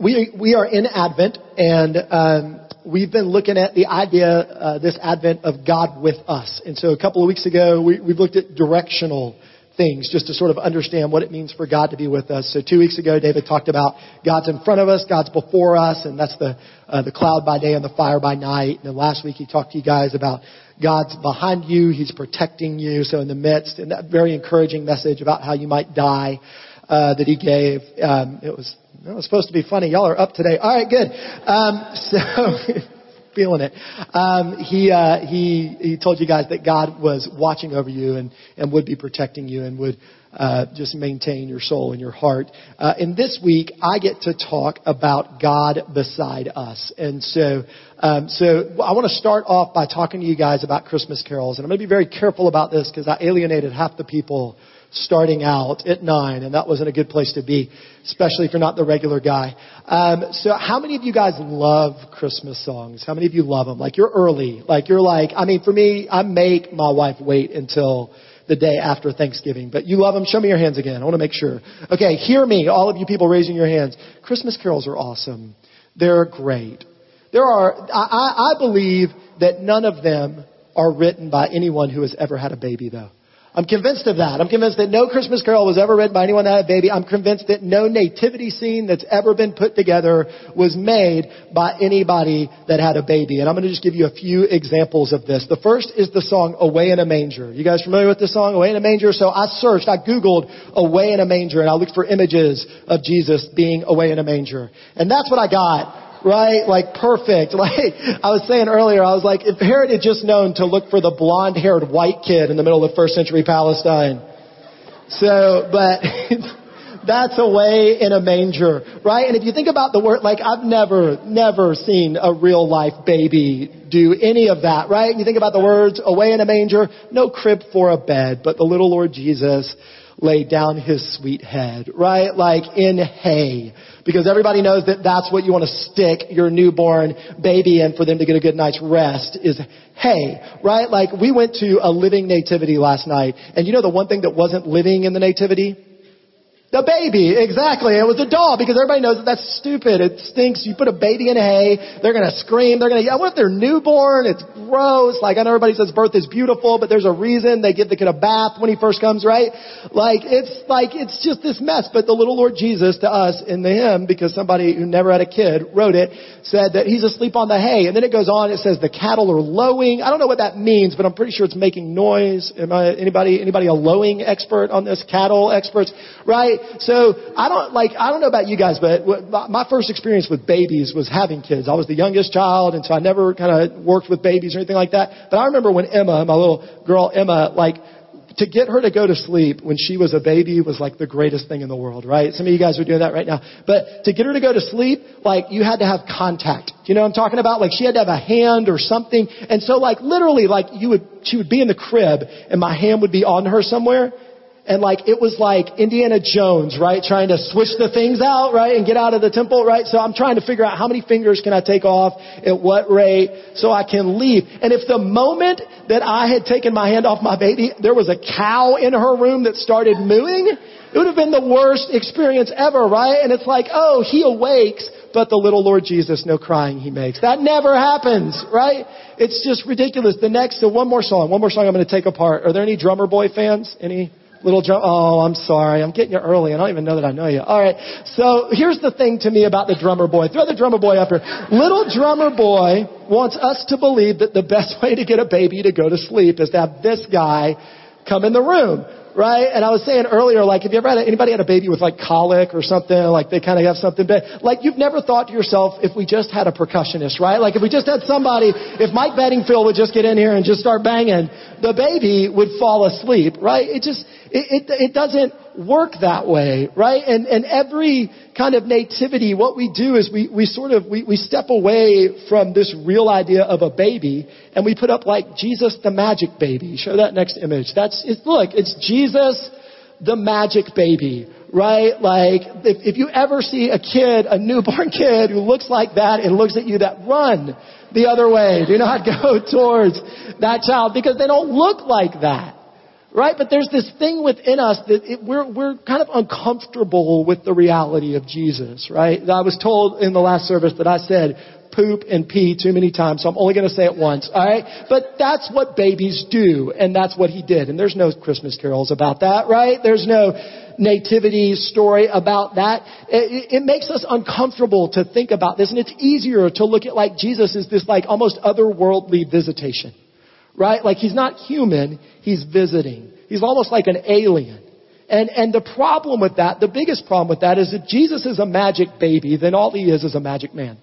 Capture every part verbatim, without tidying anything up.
We we are in Advent, and um, we've been looking at the idea uh, this Advent of God with us. And so a couple of weeks ago, we, we've looked at directional things just to sort of understand what it means for God to be with us. So two weeks ago, David talked about God's in front of us, God's before us, and that's the uh, the cloud by day and the fire by night. And then last week, he talked to you guys about God's behind you, He's protecting you, so in the midst, and that very encouraging message about how you might die uh, that he gave. Um, it was... That was supposed to be funny. Y'all are up today. All right, good. Um, so, feeling it. Um, he, uh, he, he told you guys that God was watching over you and, and would be protecting you and would, uh, just maintain your soul and your heart. Uh, and this week I get to talk about God beside us. And so, um, so I want to start off by talking to you guys about Christmas carols. And I'm going to be very careful about this because I alienated half the people starting out at nine, and that wasn't a good place to be, especially if you're not the regular guy. Um, so how many of you guys love Christmas songs? How many of you love them? Like, you're early. Like, you're like, I mean, for me, I make my wife wait until the day after Thanksgiving. But you love them? Show me your hands again. I want to make sure. Okay, hear me, all of you people raising your hands. Christmas carols are awesome. They're great. There are, I, I believe that none of them are written by anyone who has ever had a baby, though. I'm convinced of that. I'm convinced that no Christmas carol was ever written by anyone that had a baby. I'm convinced that no nativity scene that's ever been put together was made by anybody that had a baby. And I'm going to just give you a few examples of this. The first is the song Away in a Manger. You guys familiar with this song, Away in a Manger? So I searched, I Googled Away in a Manger, and I looked for images of Jesus being away in a manger. And that's what I got. Right? Like, perfect. Like, I was saying earlier, I was like, if Herod had just known to look for the blonde-haired white kid in the middle of first century Palestine. So, but that's Away in a Manger, right? And if you think about the word, like, I've never, never seen a real-life baby do any of that, right? And you think about the words, away in a manger, no crib for a bed, but the little Lord Jesus lay down his sweet head, right? Like in hay. Because everybody knows that that's what you want to stick your newborn baby in for them to get a good night's rest is hay, right? Like we went to a living nativity last night, and you know the one thing that wasn't living in the nativity? The baby, exactly. It was a doll because everybody knows that that's stupid. It stinks. You put a baby in hay, they're going to scream. They're going to yell. What if they're newborn? It's gross. Like, I know everybody says birth is beautiful, but there's a reason they give the kid a bath when he first comes, right? Like, it's like, it's just this mess. But the little Lord Jesus to us in the hymn, because somebody who never had a kid wrote it, said that he's asleep on the hay. And then it goes on. It says the cattle are lowing. I don't know what that means, but I'm pretty sure it's making noise. Am I, anybody, anybody a lowing expert on this? Cattle experts, right? So I don't like, I don't know about you guys, but my first experience with babies was having kids. I was the youngest child, and so I never kind of worked with babies or anything like that. But I remember when Emma, my little girl Emma, like, to get her to go to sleep when she was a baby was like the greatest thing in the world, right? Some of you guys are doing that right now. But to get her to go to sleep, like, you had to have contact. You know what I'm talking about? Like, she had to have a hand or something. And so, like, literally, like, you would, she would be in the crib and my hand would be on her somewhere. And like, it was like Indiana Jones, right? Trying to switch the things out, right? And get out of the temple, right? So I'm trying to figure out how many fingers can I take off at what rate so I can leave. And if the moment that I had taken my hand off my baby, there was a cow in her room that started mooing, it would have been the worst experience ever, right? And it's like, oh, he awakes, but the little Lord Jesus, no crying he makes. That never happens, right? It's just ridiculous. The next, so one more song, one more song I'm going to take apart. Are there any Drummer Boy fans? Any? Little John, oh, I'm sorry. I'm getting you early. I don't even know that I know you. All right. So here's the thing to me about the Drummer Boy. Throw the Drummer Boy up here. Little Drummer Boy wants us to believe that the best way to get a baby to go to sleep is to have this guy come in the room, right? And I was saying earlier, like, have you ever had a, anybody had a baby with like colic or something? Like they kind of have something bad. Like you've never thought to yourself, if we just had a percussionist, right? Like if we just had somebody, if Mike Bettingfield would just get in here and just start banging, the baby would fall asleep, right? It just, it, it, it doesn't work that way, right? And, and every kind of nativity, what we do is we, we sort of, we, we step away from this real idea of a baby and we put up like Jesus, the magic baby. Show that next image. That's, it's, look, it's Jesus, the magic baby, right? Like if, if you ever see a kid, a newborn kid who looks like that and looks at you, that run the other way. Do not go towards that child because they don't look like that. Right? But there's this thing within us that it, we're we're kind of uncomfortable with the reality of Jesus, right? I was told in the last service that I said poop and pee too many times, so I'm only going to say it once, all right? But that's what babies do, and that's what he did. And there's no Christmas carols about that, right? There's no nativity story about that. It, it makes us uncomfortable to think about this, and it's easier to look at like Jesus as this like almost otherworldly visitation. Right? Like he's not human, he's visiting. He's almost like an alien. And and the problem with that, the biggest problem with that is if Jesus is a magic baby, then all he is is a magic man.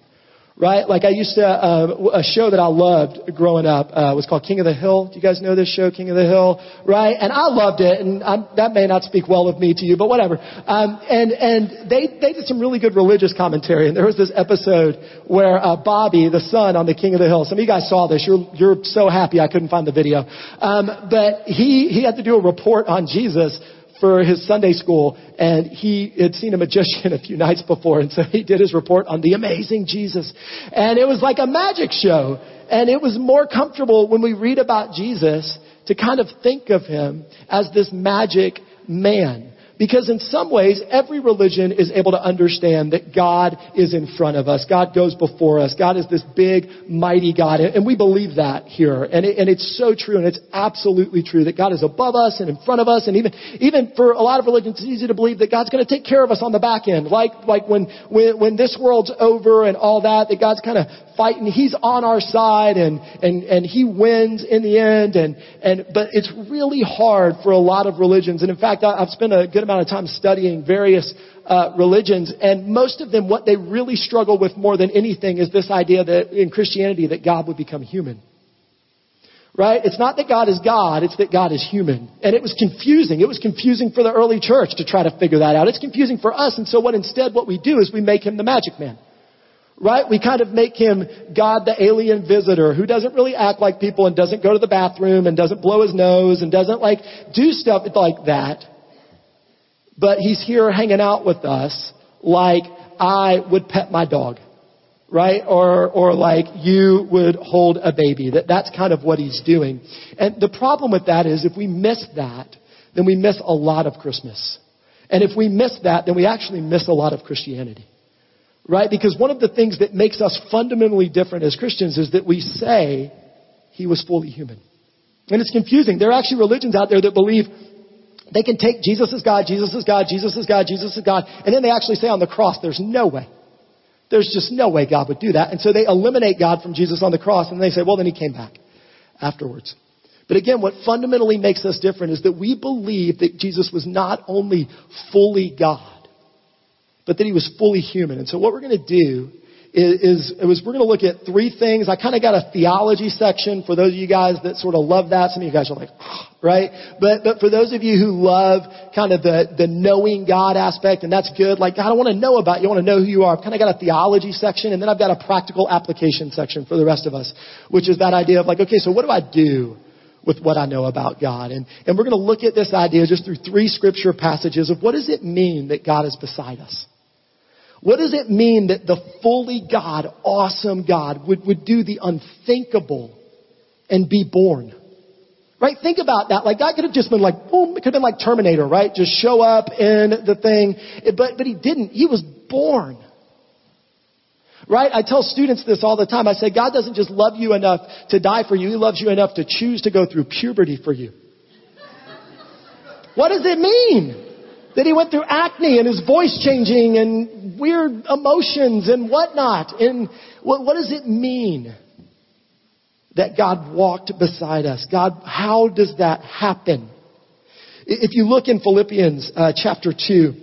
Right? Like I used to, uh, a show that I loved growing up uh, was called King of the Hill. Do you guys know this show, King of the Hill? Right? And I loved it, and I'm, that may not speak well of me to you, but whatever. Um, and and they, they did some really good religious commentary, and there was this episode where uh, Bobby, the son on the King of the Hill, some of you guys saw this. You're you're so happy I couldn't find the video. Um, but he he had to do a report on Jesus for his Sunday school, and he had seen a magician a few nights before, and so he did his report on the amazing Jesus. And it was like a magic show, and it was more comfortable when we read about Jesus to kind of think of him as this magic man. Because in some ways, every religion is able to understand that God is in front of us. God goes before us. God is this big, mighty God. And we believe that here. And it, and it's so true. And it's absolutely true that God is above us and in front of us. And even, even for a lot of religions, it's easy to believe that God's going to take care of us on the back end. Like, like when, when, when this world's over and all that, that God's kind of fighting. He's on our side and, and, and he wins in the end. And, and, but it's really hard for a lot of religions. And in fact, I, I've spent a good amount of time studying various uh, religions, and most of them, what they really struggle with more than anything is this idea that in Christianity that God would become human. Right? It's not that God is God, it's that God is human. And it was confusing. It was confusing for the early church to try to figure that out. It's confusing for us, and so what instead what we do is we make him the magic man. Right? We kind of make him God, the alien visitor who doesn't really act like people and doesn't go to the bathroom and doesn't blow his nose and doesn't like do stuff like that. But he's here hanging out with us like I would pet my dog, right? Or or like you would hold a baby. That That's kind of what he's doing. And the problem with that is if we miss that, then we miss a lot of Christmas. And if we miss that, then we actually miss a lot of Christianity, right? Because one of the things that makes us fundamentally different as Christians is that we say he was fully human. And it's confusing. There are actually religions out there that believe they can take Jesus as God, Jesus as God, Jesus as God, Jesus as God, and then they actually say on the cross, there's no way. There's just no way God would do that. And so they eliminate God from Jesus on the cross, and they say, well, then he came back afterwards. But again, what fundamentally makes us different is that we believe that Jesus was not only fully God, but that he was fully human. And so what we're going to do Is, is we're going to look at three things. I kind of got a theology section for those of you guys that sort of love that. Some of you guys are like, right? But but for those of you who love kind of the, the knowing God aspect, and that's good. Like, I don't want to know about you. I want to know who you are. I've kind of got a theology section, and then I've got a practical application section for the rest of us, which is that idea of like, okay, so what do I do with what I know about God? And, and we're going to look at this idea just through three scripture passages of what does it mean that God is beside us? What does it mean that the fully God, awesome God, would, would do the unthinkable and be born? Right? Think about that. Like, God could have just been like, boom, it could have been like Terminator, right? Just show up in the thing. But, but he didn't. He was born. Right? I tell students this all the time. I say, God doesn't just love you enough to die for you. He loves you enough to choose to go through puberty for you. What does it mean? That he went through acne and his voice changing and weird emotions and whatnot. And what, what does it mean that God walked beside us? God, how does that happen? If you look in Philippians uh, chapter two,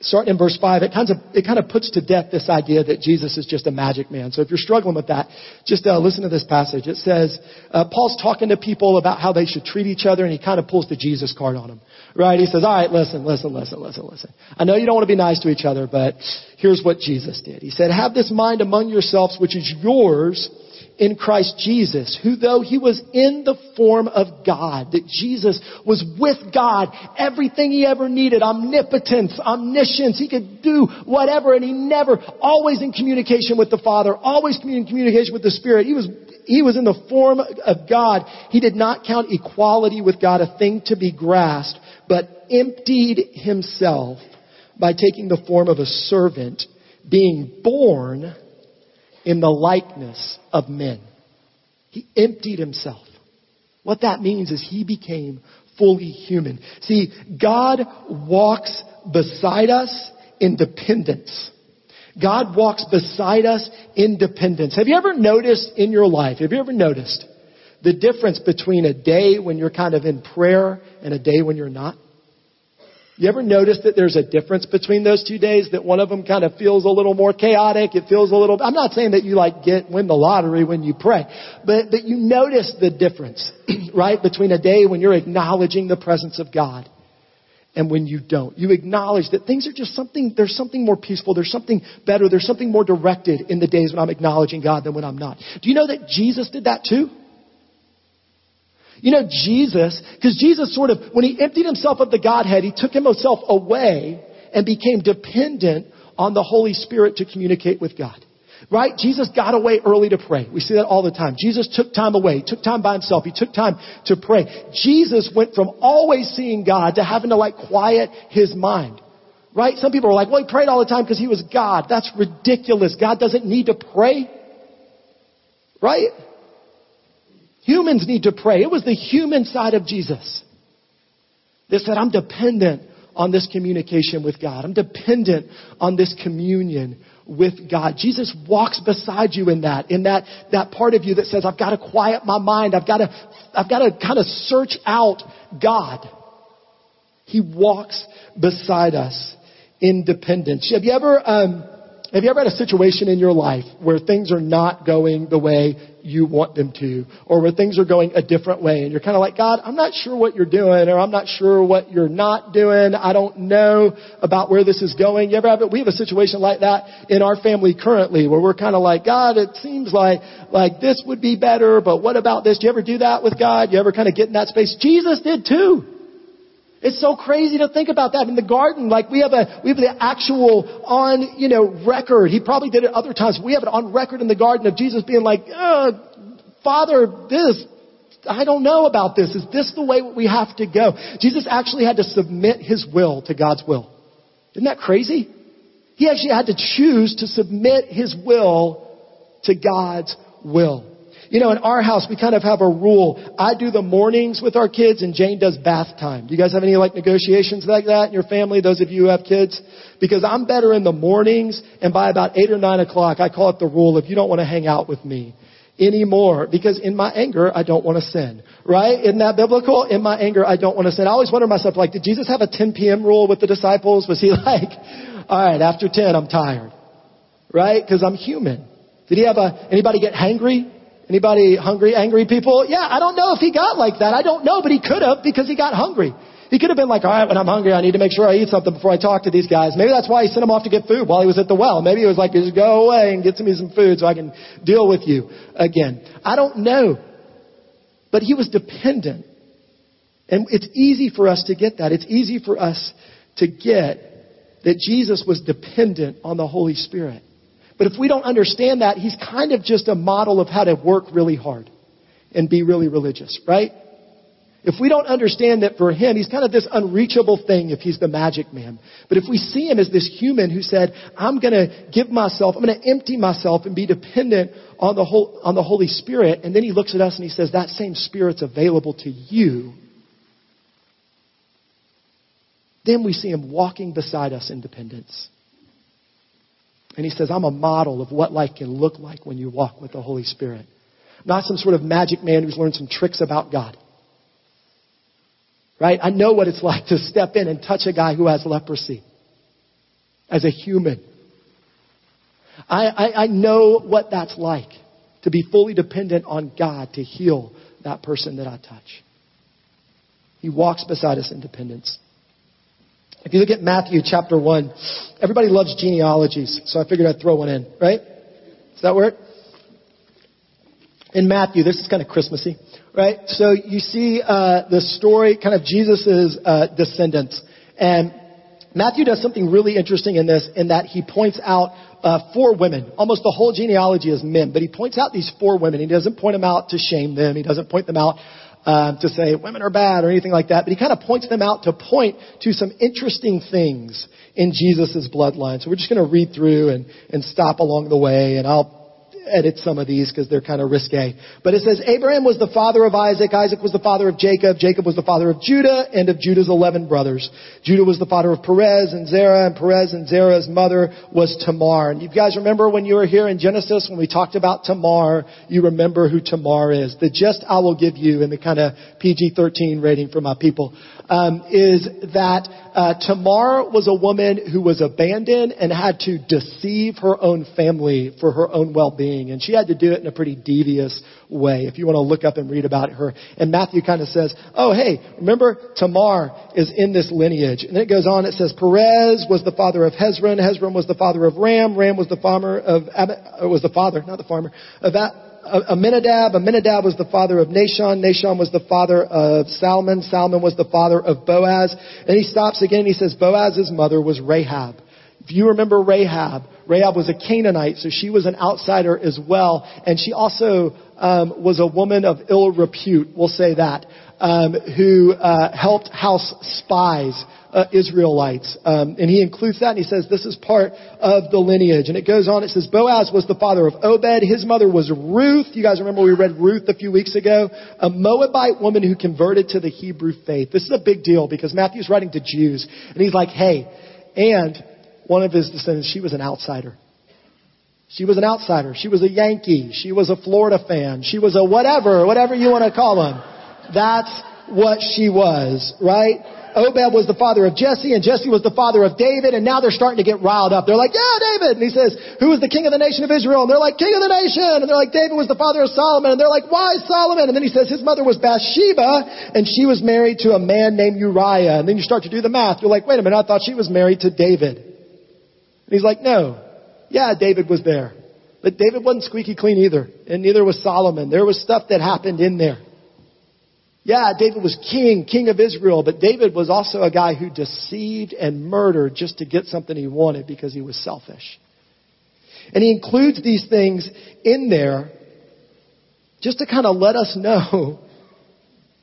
starting in verse five, it kind of it kind of puts to death this idea that Jesus is just a magic man. So if you're struggling with that, just uh, listen to this passage. It says uh, Paul's talking to people about how they should treat each other, and he kind of pulls the Jesus card on them. Right? He says, all right, listen, listen, listen, listen, listen. I know you don't want to be nice to each other, but here's what Jesus did. He said, have this mind among yourselves, which is yours in Christ Jesus, who though he was in the form of God, that Jesus was with God, everything he ever needed, omnipotence, omniscience, he could do whatever, and he never, always in communication with the Father, always in communication with the Spirit. He was He was in the form of God. He did not count equality with God a thing to be grasped, but emptied himself by taking the form of a servant, being born in the likeness of men. He emptied himself. What that means is he became fully human. See, God walks beside us in dependence. God walks beside us in dependence. Have you ever noticed in your life, have you ever noticed the difference between a day when you're kind of in prayer and a day when you're not? You ever notice that there's a difference between those two days, that one of them kind of feels a little more chaotic? It feels a little, I'm not saying that you like get, win the lottery when you pray, but, but you notice the difference, right? Between a day when you're acknowledging the presence of God and when you don't. You acknowledge that things are just something, there's something more peaceful, there's something better, there's something more directed in the days when I'm acknowledging God than when I'm not. Do you know that Jesus did that too? You know, Jesus, because Jesus sort of, when he emptied himself of the Godhead, he took himself away and became dependent on the Holy Spirit to communicate with God. Right? Jesus got away early to pray. We see that all the time. Jesus took time away. He took time by himself. He took time to pray. Jesus went from always seeing God to having to like quiet his mind. Right? Some people are like, well, he prayed all the time because he was God. That's ridiculous. God doesn't need to pray. Right? Humans need to pray. It was the human side of Jesus that said, I'm dependent on this communication with God. I'm dependent on this communion with God. Jesus walks beside you in that, in that, that part of you that says, I've got to quiet my mind. I've got to, I've got to kind of search out God. He walks beside us in dependence. Have you ever, um, have you ever had a situation in your life where things are not going the way you want them to, or where things are going a different way, and you're kind of like, God, I'm not sure what you're doing, or I'm not sure what you're not doing. I don't know about where this is going. You ever have it? We have a situation like that in our family currently, where we're kind of like, God, it seems like like this would be better, but what about this? Do you ever do that with God? You ever kind of get in that space? Jesus did too. It's so crazy to think about that in the garden. Like we have a, we have the actual on, you know, record. He probably did it other times. We have it on record in the garden of Jesus being like, uh, Father, this, I don't know about this. Is this the way we have to go? Jesus actually had to submit his will to God's will. Isn't that crazy? He actually had to choose to submit his will to God's will. You know, in our house, we kind of have a rule. I do the mornings with our kids and Jane does bath time. Do you guys have any like negotiations like that in your family, those of you who have kids? Because I'm better in the mornings, and by about eight or nine o'clock, I call it the rule of, you don't want to hang out with me anymore, because in my anger, I don't want to sin, right? Isn't that biblical? In my anger, I don't want to sin. I always wonder myself, like, did Jesus have a ten p.m. rule with the disciples? Was he like, all right, after ten, I'm tired, right? Because I'm human. Did he have a, anybody get hangry? Anybody hungry, angry people? Yeah, I don't know if he got like that. I don't know, but he could have, because he got hungry. He could have been like, all right, when I'm hungry, I need to make sure I eat something before I talk to these guys. Maybe that's why he sent him off to get food while he was at the well. Maybe he was like, just go away and get me some food so I can deal with you again. I don't know. But he was dependent. And it's easy for us to get that. It's easy for us to get that Jesus was dependent on the Holy Spirit. But if we don't understand that, he's kind of just a model of how to work really hard and be really religious, right? If we don't understand that for him, he's kind of this unreachable thing if he's the magic man. But if we see him as this human who said, I'm going to give myself, I'm going to empty myself and be dependent on the whole, on the Holy Spirit. And then he looks at us and he says, that same Spirit's available to you. Then we see him walking beside us in dependence. And he says, I'm a model of what life can look like when you walk with the Holy Spirit. Not some sort of magic man who's learned some tricks about God. Right? I know what it's like to step in and touch a guy who has leprosy as a human. I, I, I know what that's like, to be fully dependent on God to heal that person that I touch. He walks beside us in dependence. If you look at Matthew chapter one, everybody loves genealogies, so I figured I'd throw one in, right? Does that work? in Matthew, this is kind of Christmassy, right? So you see uh, the story, kind of Jesus's uh, descendants. And Matthew does something really interesting in this, in that he points out uh, four women. Almost the whole genealogy is men, but he points out these four women. He doesn't point them out to shame them. He doesn't point them out um, to say women are bad or anything like that. But he kind of points them out to point to some interesting things in Jesus's bloodline. So we're just going to read through and, and stop along the way, and I'll edit some of these because they're kind of risque. But it says, Abraham was the father of Isaac. Isaac was the father of Jacob. Jacob was the father of Judah and of Judah's eleven brothers. Judah was the father of Perez and Zerah, and Perez and Zerah's mother was Tamar. And you guys remember when you were here in Genesis, when we talked about Tamar, you remember who Tamar is. The gist I will give you in the kind of P G thirteen rating for my people um, is that uh, Tamar was a woman who was abandoned and had to deceive her own family for her own well-being. And she had to do it in a pretty devious way, if you want to look up and read about her. And Matthew kind of says, oh, hey, remember Tamar is in this lineage. And then it goes on. It says, Perez was the father of Hezron. Hezron was the father of Ram. Ram was the farmer of, was the father, not the farmer, of Amenadab. Amenadab was the father of Nashon. Nashon was the father of Solomon. Solomon was the father of Boaz. And he stops again and he says, Boaz's mother was Rahab. If you remember Rahab, Rahab was a Canaanite, so she was an outsider as well. And she also um, was a woman of ill repute, we'll say that, um, who uh, helped house spies, uh, Israelites. Um, and he includes that, and he says this is part of the lineage. And it goes on. It says Boaz was the father of Obed. His mother was Ruth. You guys remember we read Ruth a few weeks ago, a Moabite woman who converted to the Hebrew faith. This is a big deal because Matthew's writing to Jews, and he's like, hey, and one of his descendants, she was an outsider. She was an outsider. She was a Yankee. She was a Florida fan. She was a whatever, whatever you want to call them. That's what she was, right? Obed was the father of Jesse, and Jesse was the father of David, and now they're starting to get riled up. They're like, yeah, David. And he says, who is the king of the nation of Israel? And they're like, king of the nation. And they're like, David was the father of Solomon. And they're like, why Solomon? And then he says, his mother was Bathsheba, and she was married to a man named Uriah. And then you start to do the math. You're like, wait a minute, I thought she was married to David. And he's like, no, yeah, David was there, but David wasn't squeaky clean either. And neither was Solomon. There was stuff that happened in there. Yeah, David was king, king of Israel, but David was also a guy who deceived and murdered just to get something he wanted because he was selfish. And he includes these things in there just to kind of let us know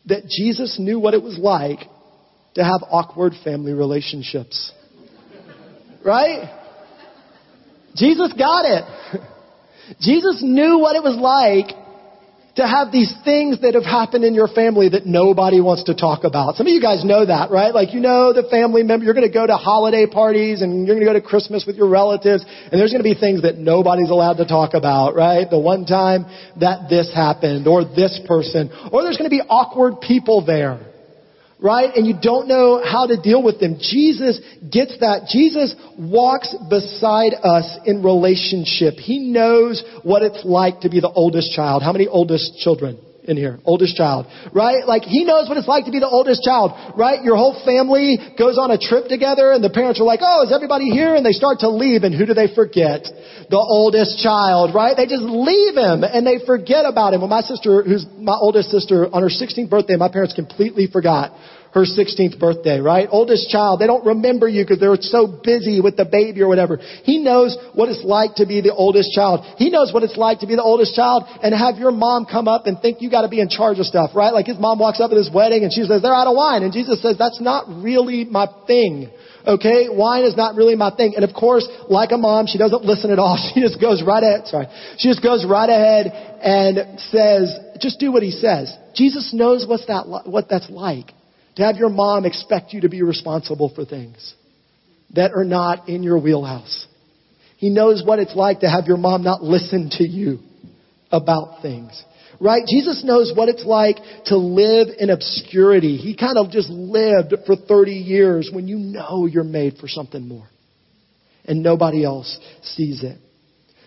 that Jesus knew what it was like to have awkward family relationships. Right? Jesus got it. Jesus knew what it was like to have these things that have happened in your family that nobody wants to talk about. Some of you guys know that, right? Like, you know, the family member, you're going to go to holiday parties and you're going to go to Christmas with your relatives, and there's going to be things that nobody's allowed to talk about, right? The one time that this happened, or this person, or there's going to be awkward people there. Right? And you don't know how to deal with them. Jesus gets that. Jesus walks beside us in relationship. He knows what it's like to be the oldest child. How many oldest children in here? Oldest child. Right? Like, he knows what it's like to be the oldest child. Right? Your whole family goes on a trip together, and the parents are like, oh, is everybody here? And they start to leave. And who do they forget? The oldest child. Right? They just leave him and they forget about him. Well, my sister, who's my oldest sister, on her sixteenth birthday, my parents completely forgot her sixteenth birthday, right? Oldest child. They don't remember you because they're so busy with the baby or whatever. He knows what it's like to be the oldest child. He knows what it's like to be the oldest child and have your mom come up and think you got to be in charge of stuff, right? Like, his mom walks up at his wedding and she says, they're out of wine. And Jesus says, that's not really my thing. Okay, wine is not really my thing. And of course, like a mom, she doesn't listen at all. She just goes right ahead. Sorry. She just goes right ahead and says, just do what he says. Jesus knows what's that, what that's like. To have your mom expect you to be responsible for things that are not in your wheelhouse. He knows what it's like to have your mom not listen to you about things. Right? Jesus knows what it's like to live in obscurity. He kind of just lived for thirty years when you know you're made for something more. And nobody else sees it.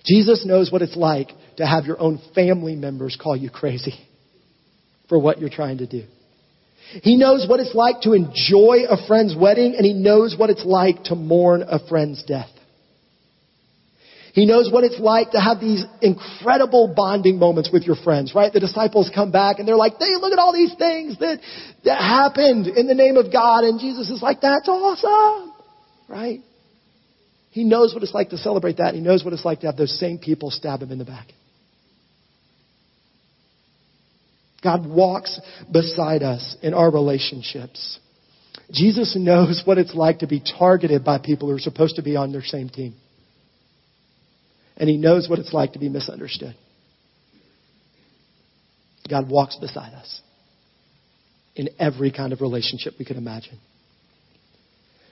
Jesus knows what it's like to have your own family members call you crazy for what you're trying to do. He knows what it's like to enjoy a friend's wedding, and he knows what it's like to mourn a friend's death. He knows what it's like to have these incredible bonding moments with your friends, right? The disciples come back and they're like, hey, look at all these things that, that happened in the name of God. And Jesus is like, that's awesome, right? He knows what it's like to celebrate that. He knows what it's like to have those same people stab him in the back. God walks beside us in our relationships. Jesus knows what it's like to be targeted by people who are supposed to be on their same team. And he knows what it's like to be misunderstood. God walks beside us in every kind of relationship we could imagine.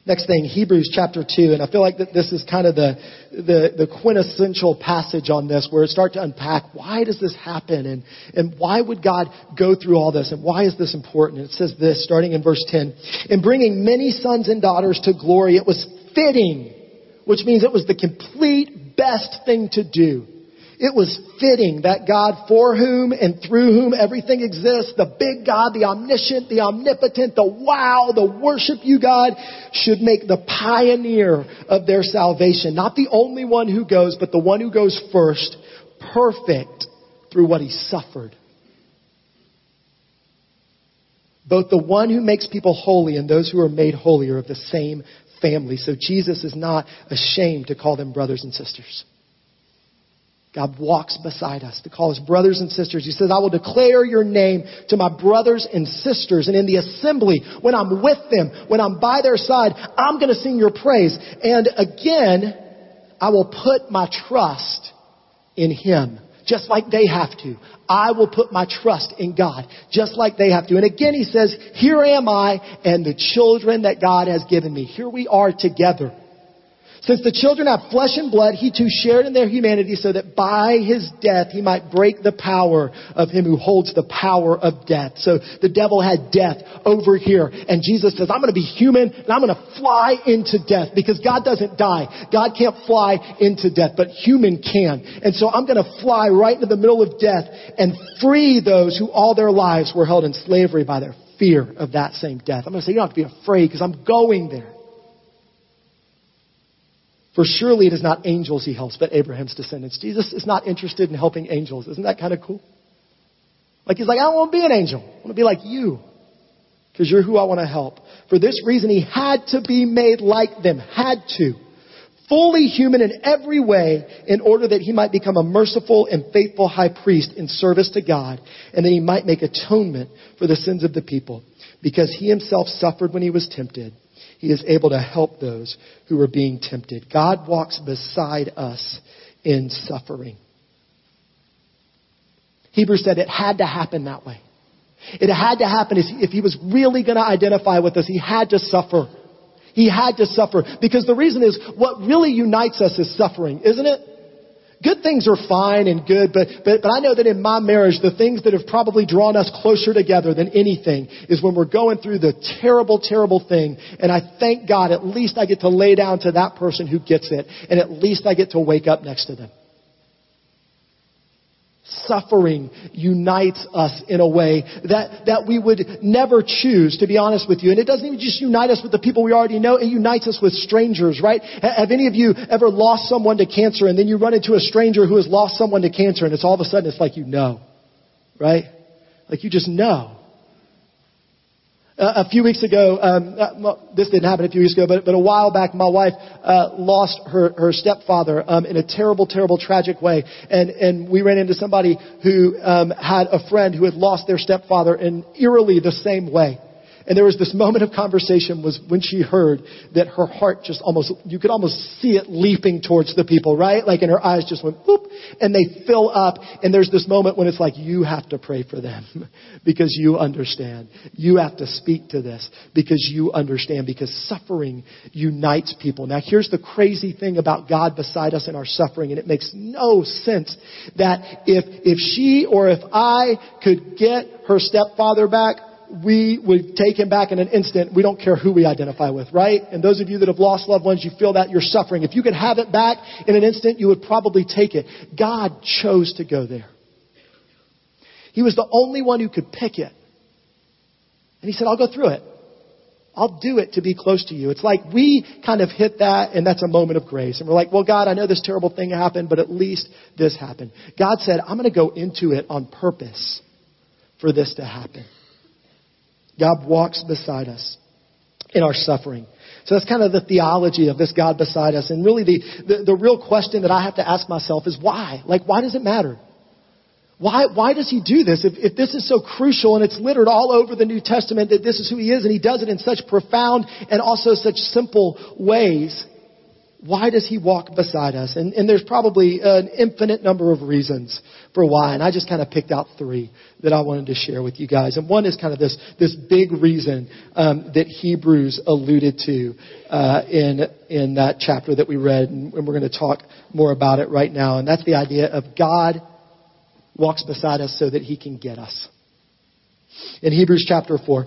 Next thing, Hebrews chapter two. And I feel like that this is kind of the, the, the quintessential passage on this, where it starts to unpack, why does this happen? And, and why would God go through all this? And why is this important? And it says this, starting in verse ten. In bringing many sons and daughters to glory, it was fitting, which means it was the complete best thing to do. It was fitting that God, for whom and through whom everything exists, the big God, the omniscient, the omnipotent, the wow, the worship you God, should make the pioneer of their salvation. Not the only one who goes, but the one who goes first, perfect through what he suffered. Both the one who makes people holy and those who are made holy are of the same family. So Jesus is not ashamed to call them brothers and sisters. God walks beside us to call us brothers and sisters. He says, I will declare your name to my brothers and sisters. And in the assembly, when I'm with them, when I'm by their side, I'm going to sing your praise. And again, I will put my trust in him, just like they have to. I will put my trust in God, just like they have to. And again, he says, here am I and the children that God has given me. Here we are together. Since the children have flesh and blood, he too shared in their humanity, so that by his death he might break the power of him who holds the power of death. So the devil had death over here. And Jesus says, I'm going to be human and I'm going to fly into death, because God doesn't die. God can't fly into death, but human can. And so I'm going to fly right into the middle of death and free those who all their lives were held in slavery by their fear of that same death. I'm going to say, you don't have to be afraid, because I'm going there. For surely it is not angels he helps, but Abraham's descendants. Jesus is not interested in helping angels. Isn't that kind of cool? Like, he's like, I don't want to be an angel. I want to be like you, because you're who I want to help. For this reason, he had to be made like them, had to. Fully human in every way, in order that he might become a merciful and faithful high priest in service to God, and that he might make atonement for the sins of the people, because he himself suffered when he was tempted. He is able to help those who are being tempted. God walks beside us in suffering. Hebrews said it had to happen that way. It had to happen. If he was really going to identify with us, he had to suffer. He had to suffer. Because the reason is, what really unites us is suffering, isn't it? Good things are fine and good, but, but but I know that in my marriage, the things that have probably drawn us closer together than anything is when we're going through the terrible, terrible thing. And I thank God, at least I get to lay down to that person who gets it, and at least I get to wake up next to them. Suffering unites us in a way that, that we would never choose, to be honest with you. And it doesn't even just unite us with the people we already know. It unites us with strangers, right? Have any of you ever lost someone to cancer, and then you run into a stranger who has lost someone to cancer, and it's all of a sudden it's like, you know, right? Like, you just know. Uh, a few weeks ago, um, uh, this didn't happen a few weeks ago, but, but a while back, my wife uh, lost her, her stepfather um, in a terrible, terrible, tragic way. And, and we ran into somebody who um, had a friend who had lost their stepfather in eerily the same way. And there was this moment of conversation was when she heard that her heart just almost, you could almost see it leaping towards the people, right? Like, and her eyes just went, whoop, and they fill up. And there's this moment when it's like, you have to pray for them because you understand. You have to speak to this because you understand, because suffering unites people. Now, here's the crazy thing about God beside us in our suffering, and it makes no sense that if, if she or if I could get her stepfather back, we would take him back in an instant. We don't care who we identify with, right? And those of you that have lost loved ones, you feel that you're suffering. If you could have it back in an instant, you would probably take it. God chose to go there. He was the only one who could pick it. And he said, I'll go through it. I'll do it to be close to you. It's like we kind of hit that, and that's a moment of grace. And we're like, well, God, I know this terrible thing happened, but at least this happened. God said, I'm going to go into it on purpose for this to happen. God walks beside us in our suffering. So that's kind of the theology of this God beside us. And really the, the, the real question that I have to ask myself is why? Like, why does it matter? Why, why does he do this? If, if this is so crucial and it's littered all over the New Testament that this is who he is and he does it in such profound and also such simple ways, why does he walk beside us? And, and there's probably an infinite number of reasons for why. And I just kind of picked out three that I wanted to share with you guys. And one is kind of this, this big reason um, that Hebrews alluded to uh, in, in that chapter that we read. And, and we're going to talk more about it right now. And that's the idea of God walks beside us so that he can get us. In Hebrews chapter four,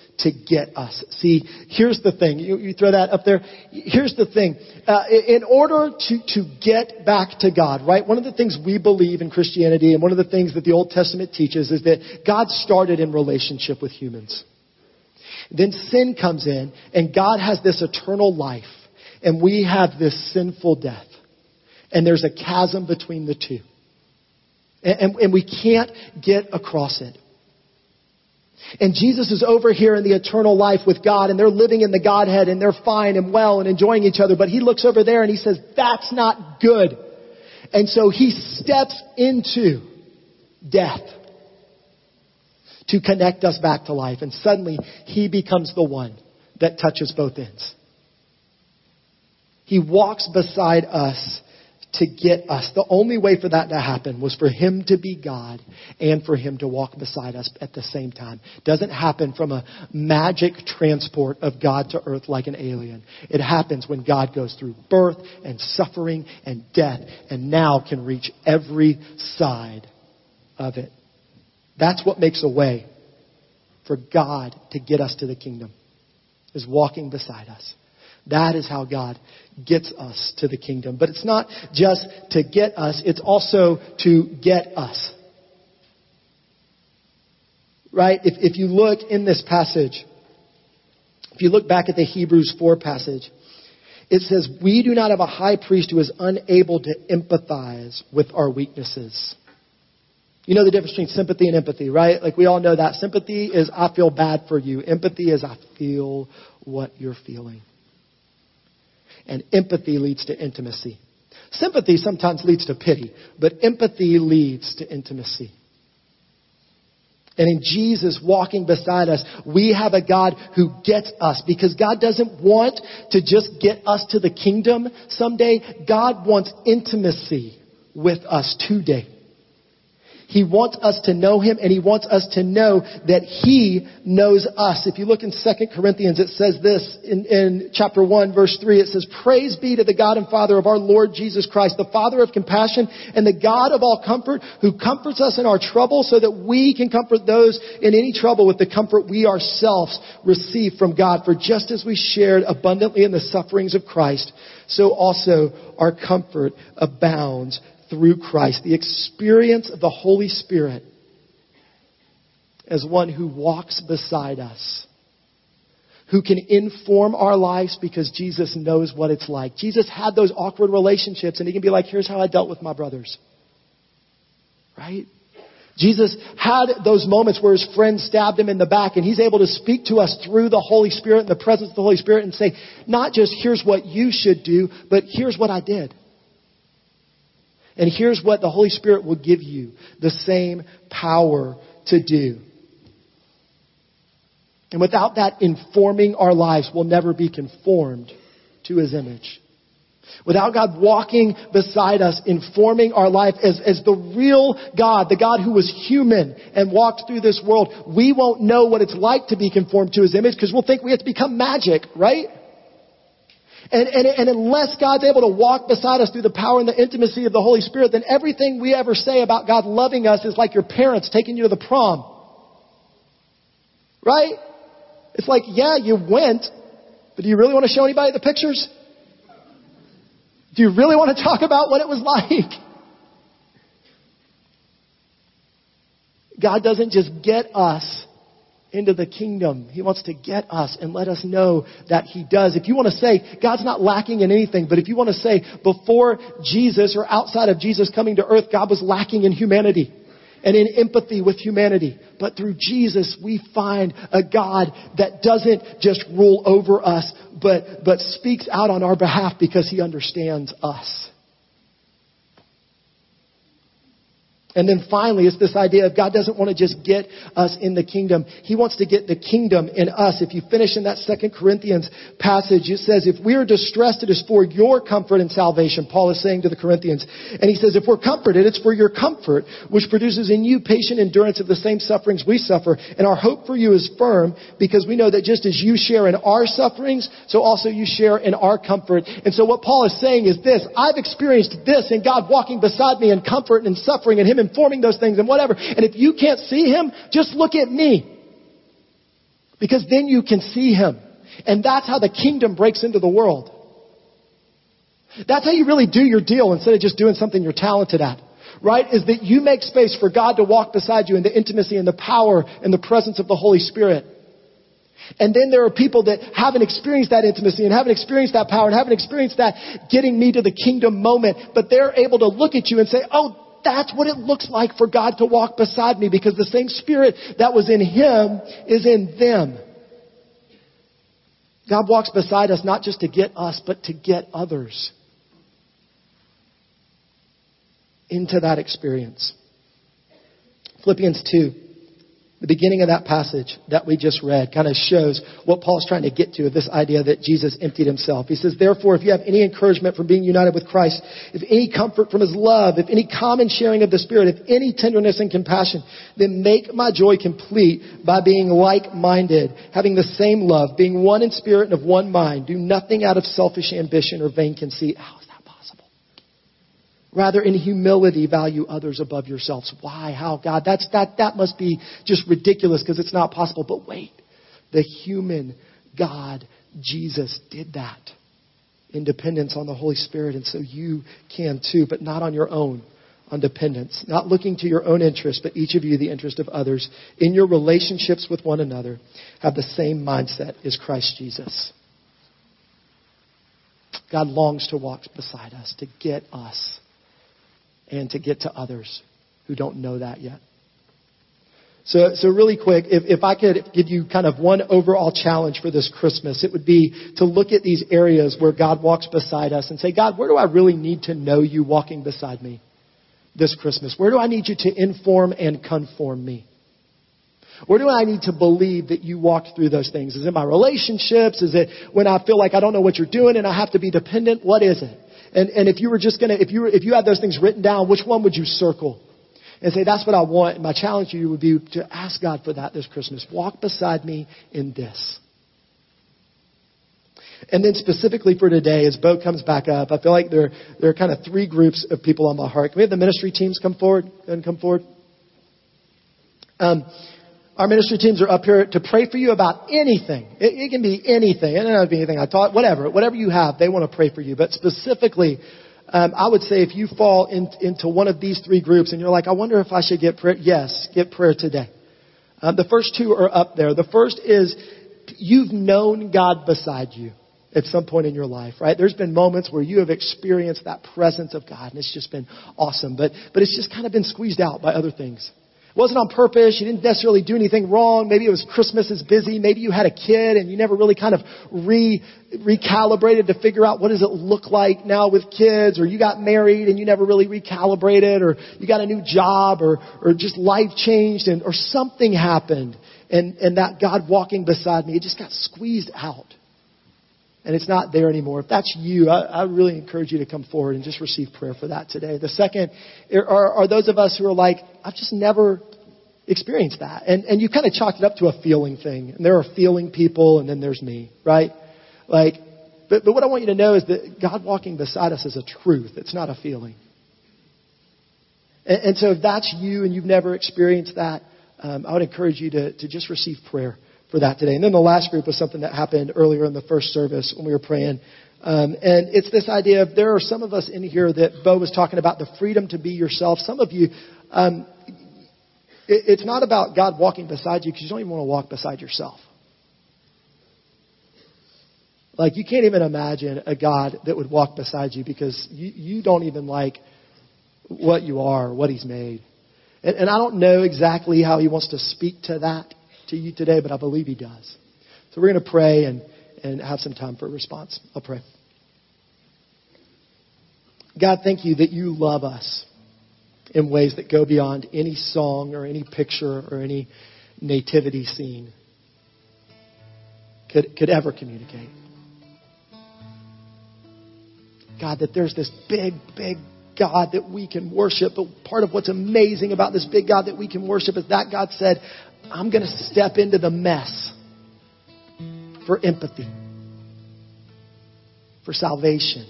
to get us. See, here's the thing. You, you throw that up there. Here's the thing. Uh, in order to, to get back to God, right? One of the things we believe in Christianity and one of the things that the Old Testament teaches is that God started in relationship with humans. Then sin comes in and God has this eternal life and we have this sinful death. And there's a chasm between the two. And, and, and we can't get across it. And Jesus is over here in the eternal life with God, and they're living in the Godhead, and they're fine and well and enjoying each other. But he looks over there and he says, that's not good. And so he steps into death to connect us back to life. And suddenly he becomes the one that touches both ends. He walks beside us to get us. The only way for that to happen was for him to be God and for him to walk beside us at the same time. Doesn't happen from a magic transport of God to earth like an alien. It happens when God goes through birth and suffering and death and now can reach every side of it. That's what makes a way for God to get us to the kingdom, is walking beside us. That is how God gets us to the kingdom. But it's not just to get us, it's also to get us. Right? If, if you look in this passage, if you look back at the Hebrews four passage, it says, we do not have a high priest who is unable to empathize with our weaknesses. You know the difference between sympathy and empathy, right? Like we all know that. Sympathy is I feel bad for you. Empathy is I feel what you're feeling. And empathy leads to intimacy. Sympathy sometimes leads to pity, but empathy leads to intimacy. And in Jesus walking beside us, we have a God who gets us, because God doesn't want to just get us to the kingdom someday. God wants intimacy with us today. He wants us to know him, and he wants us to know that he knows us. If you look in Second Corinthians, it says this in, in chapter one, verse three. It says, praise be to the God and Father of our Lord Jesus Christ, the Father of compassion and the God of all comfort, who comforts us in our trouble so that we can comfort those in any trouble with the comfort we ourselves receive from God. For just as we shared abundantly in the sufferings of Christ, so also our comfort abounds through Christ. The experience of the Holy Spirit as one who walks beside us, who can inform our lives because Jesus knows what it's like. Jesus had those awkward relationships and he can be like, here's how I dealt with my brothers. Right? Jesus had those moments where his friend stabbed him in the back, and he's able to speak to us through the Holy Spirit and the presence of the Holy Spirit and say, not just here's what you should do, but here's what I did. And here's what the Holy Spirit will give you, the same power to do. And without that informing our lives, we'll never be conformed to his image. Without God walking beside us, informing our life as, as the real God, the God who was human and walked through this world, we won't know what it's like to be conformed to his image because we'll think we have to become magic, right? And, and, and unless God's able to walk beside us through the power and the intimacy of the Holy Spirit, then everything we ever say about God loving us is like your parents taking you to the prom. Right? It's like, yeah, you went, but do you really want to show anybody the pictures? Do you really want to talk about what it was like? God doesn't just get us into the kingdom. He wants to get us and let us know that he does. If you want to say God's not lacking in anything, but if you want to say before Jesus or outside of Jesus coming to earth, God was lacking in humanity and in empathy with humanity. But through Jesus, we find a God that doesn't just rule over us, but, but speaks out on our behalf because he understands us. And then finally, it's this idea of God doesn't want to just get us in the kingdom. He wants to get the kingdom in us. If you finish in that Second Corinthians passage, it says, if we are distressed, it is for your comfort and salvation, Paul is saying to the Corinthians. And he says, if we're comforted, it's for your comfort, which produces in you patient endurance of the same sufferings we suffer. And our hope for you is firm, because we know that just as you share in our sufferings, so also you share in our comfort. And so what Paul is saying is this: I've experienced this in God walking beside me in comfort and suffering, and him informing those things and whatever. And if you can't see him, just look at me. Because then you can see him. And that's how the kingdom breaks into the world. That's how you really do your deal instead of just doing something you're talented at. Right? Is that you make space for God to walk beside you in the intimacy and the power and the presence of the Holy Spirit. And then there are people that haven't experienced that intimacy and haven't experienced that power and haven't experienced that getting me to the kingdom moment. But they're able to look at you and say, oh, that's what it looks like for God to walk beside me, because the same spirit that was in him is in them. God walks beside us not just to get us, but to get others into that experience. Philippians two, the beginning of that passage that we just read, kind of shows what Paul's trying to get to, this idea that Jesus emptied himself. He says, therefore, if you have any encouragement from being united with Christ, if any comfort from his love, if any common sharing of the Spirit, if any tenderness and compassion, then make my joy complete by being like-minded, having the same love, being one in spirit and of one mind. Do nothing out of selfish ambition or vain conceit. How is that possible? Rather, in humility, value others above yourselves. Why? How? God, that's that that must be just ridiculous, because it's not possible. But wait, the human God, Jesus, did that in dependence on the Holy Spirit. And so you can too, but not on your own, on dependence, not looking to your own interest, but each of you, the interest of others. In your relationships with one another, have the same mindset as Christ Jesus. God longs to walk beside us, to get us, and to get to others who don't know that yet. So, so really quick, if, if I could give you kind of one overall challenge for this Christmas, it would be to look at these areas where God walks beside us and say, God, where do I really need to know you walking beside me this Christmas? Where do I need you to inform and conform me? Where do I need to believe that you walked through those things? Is it my relationships? Is it when I feel like I don't know what you're doing and I have to be dependent? What is it? And and if you were just gonna, if you were, if you had those things written down, which one would you circle and say, that's what I want? And my challenge to you would be to ask God for that this Christmas. Walk beside me in this. And then specifically for today, as Bo comes back up, I feel like there, there are kind of three groups of people on my heart. Can we have the ministry teams come forward? Go ahead and come forward. Um, Our ministry teams are up here to pray for you about anything. It, it can be anything. It doesn't have to be anything I taught. Whatever. Whatever you have, they want to pray for you. But specifically, um, I would say if you fall in, into one of these three groups and you're like, I wonder if I should get prayer. Yes, get prayer today. Um, the first two are up there. The first is you've known God beside you at some point in your life, right? There's been moments where you have experienced that presence of God, and it's just been awesome. But, but it's just kind of been squeezed out by other things. It wasn't on purpose. You didn't necessarily do anything wrong. Maybe it was Christmas is busy. Maybe you had a kid and you never really kind of re recalibrated to figure out what does it look like now with kids, or you got married and you never really recalibrated, or you got a new job, or or just life changed, and or something happened, and, and that God walking beside me, it just got squeezed out. And it's not there anymore. If that's you, I, I really encourage you to come forward and just receive prayer for that today. The second are, are those of us who are like, I've just never experienced that. And, and you kind of chalked it up to a feeling thing. And there are feeling people, and then there's me, right? Like, But, but what I want you to know is that God walking beside us is a truth. It's not a feeling. And, and so if that's you and you've never experienced that, um, I would encourage you to, to just receive prayer for that today. And then the last group was something that happened earlier in the first service when we were praying. Um, and it's this idea of there are some of us in here that Bo was talking about the freedom to be yourself. Some of you, um, it, it's not about God walking beside you because you don't even want to walk beside yourself. Like you can't even imagine a God that would walk beside you because you, you don't even like what you are, or what he's made. And, and I don't know exactly how he wants to speak to that to you today, but I believe he does. So we're going to pray and and have some time for a response. I'll pray. God, thank you that you love us in ways that go beyond any song or any picture or any nativity scene could, could ever communicate. God, that there's this big, big God that we can worship. But part of what's amazing about this big God that we can worship is that God said, I'm going to step into the mess for empathy, for salvation,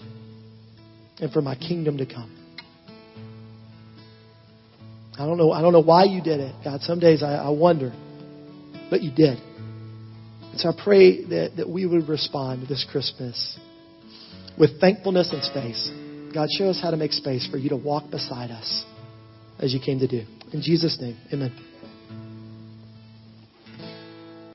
and for my kingdom to come. I don't know, I don't know why you did it, God. Some days I, I wonder, but you did. And so I pray that, that we would respond this Christmas with thankfulness and space. God, show us how to make space for you to walk beside us as you came to do. In Jesus' name, amen.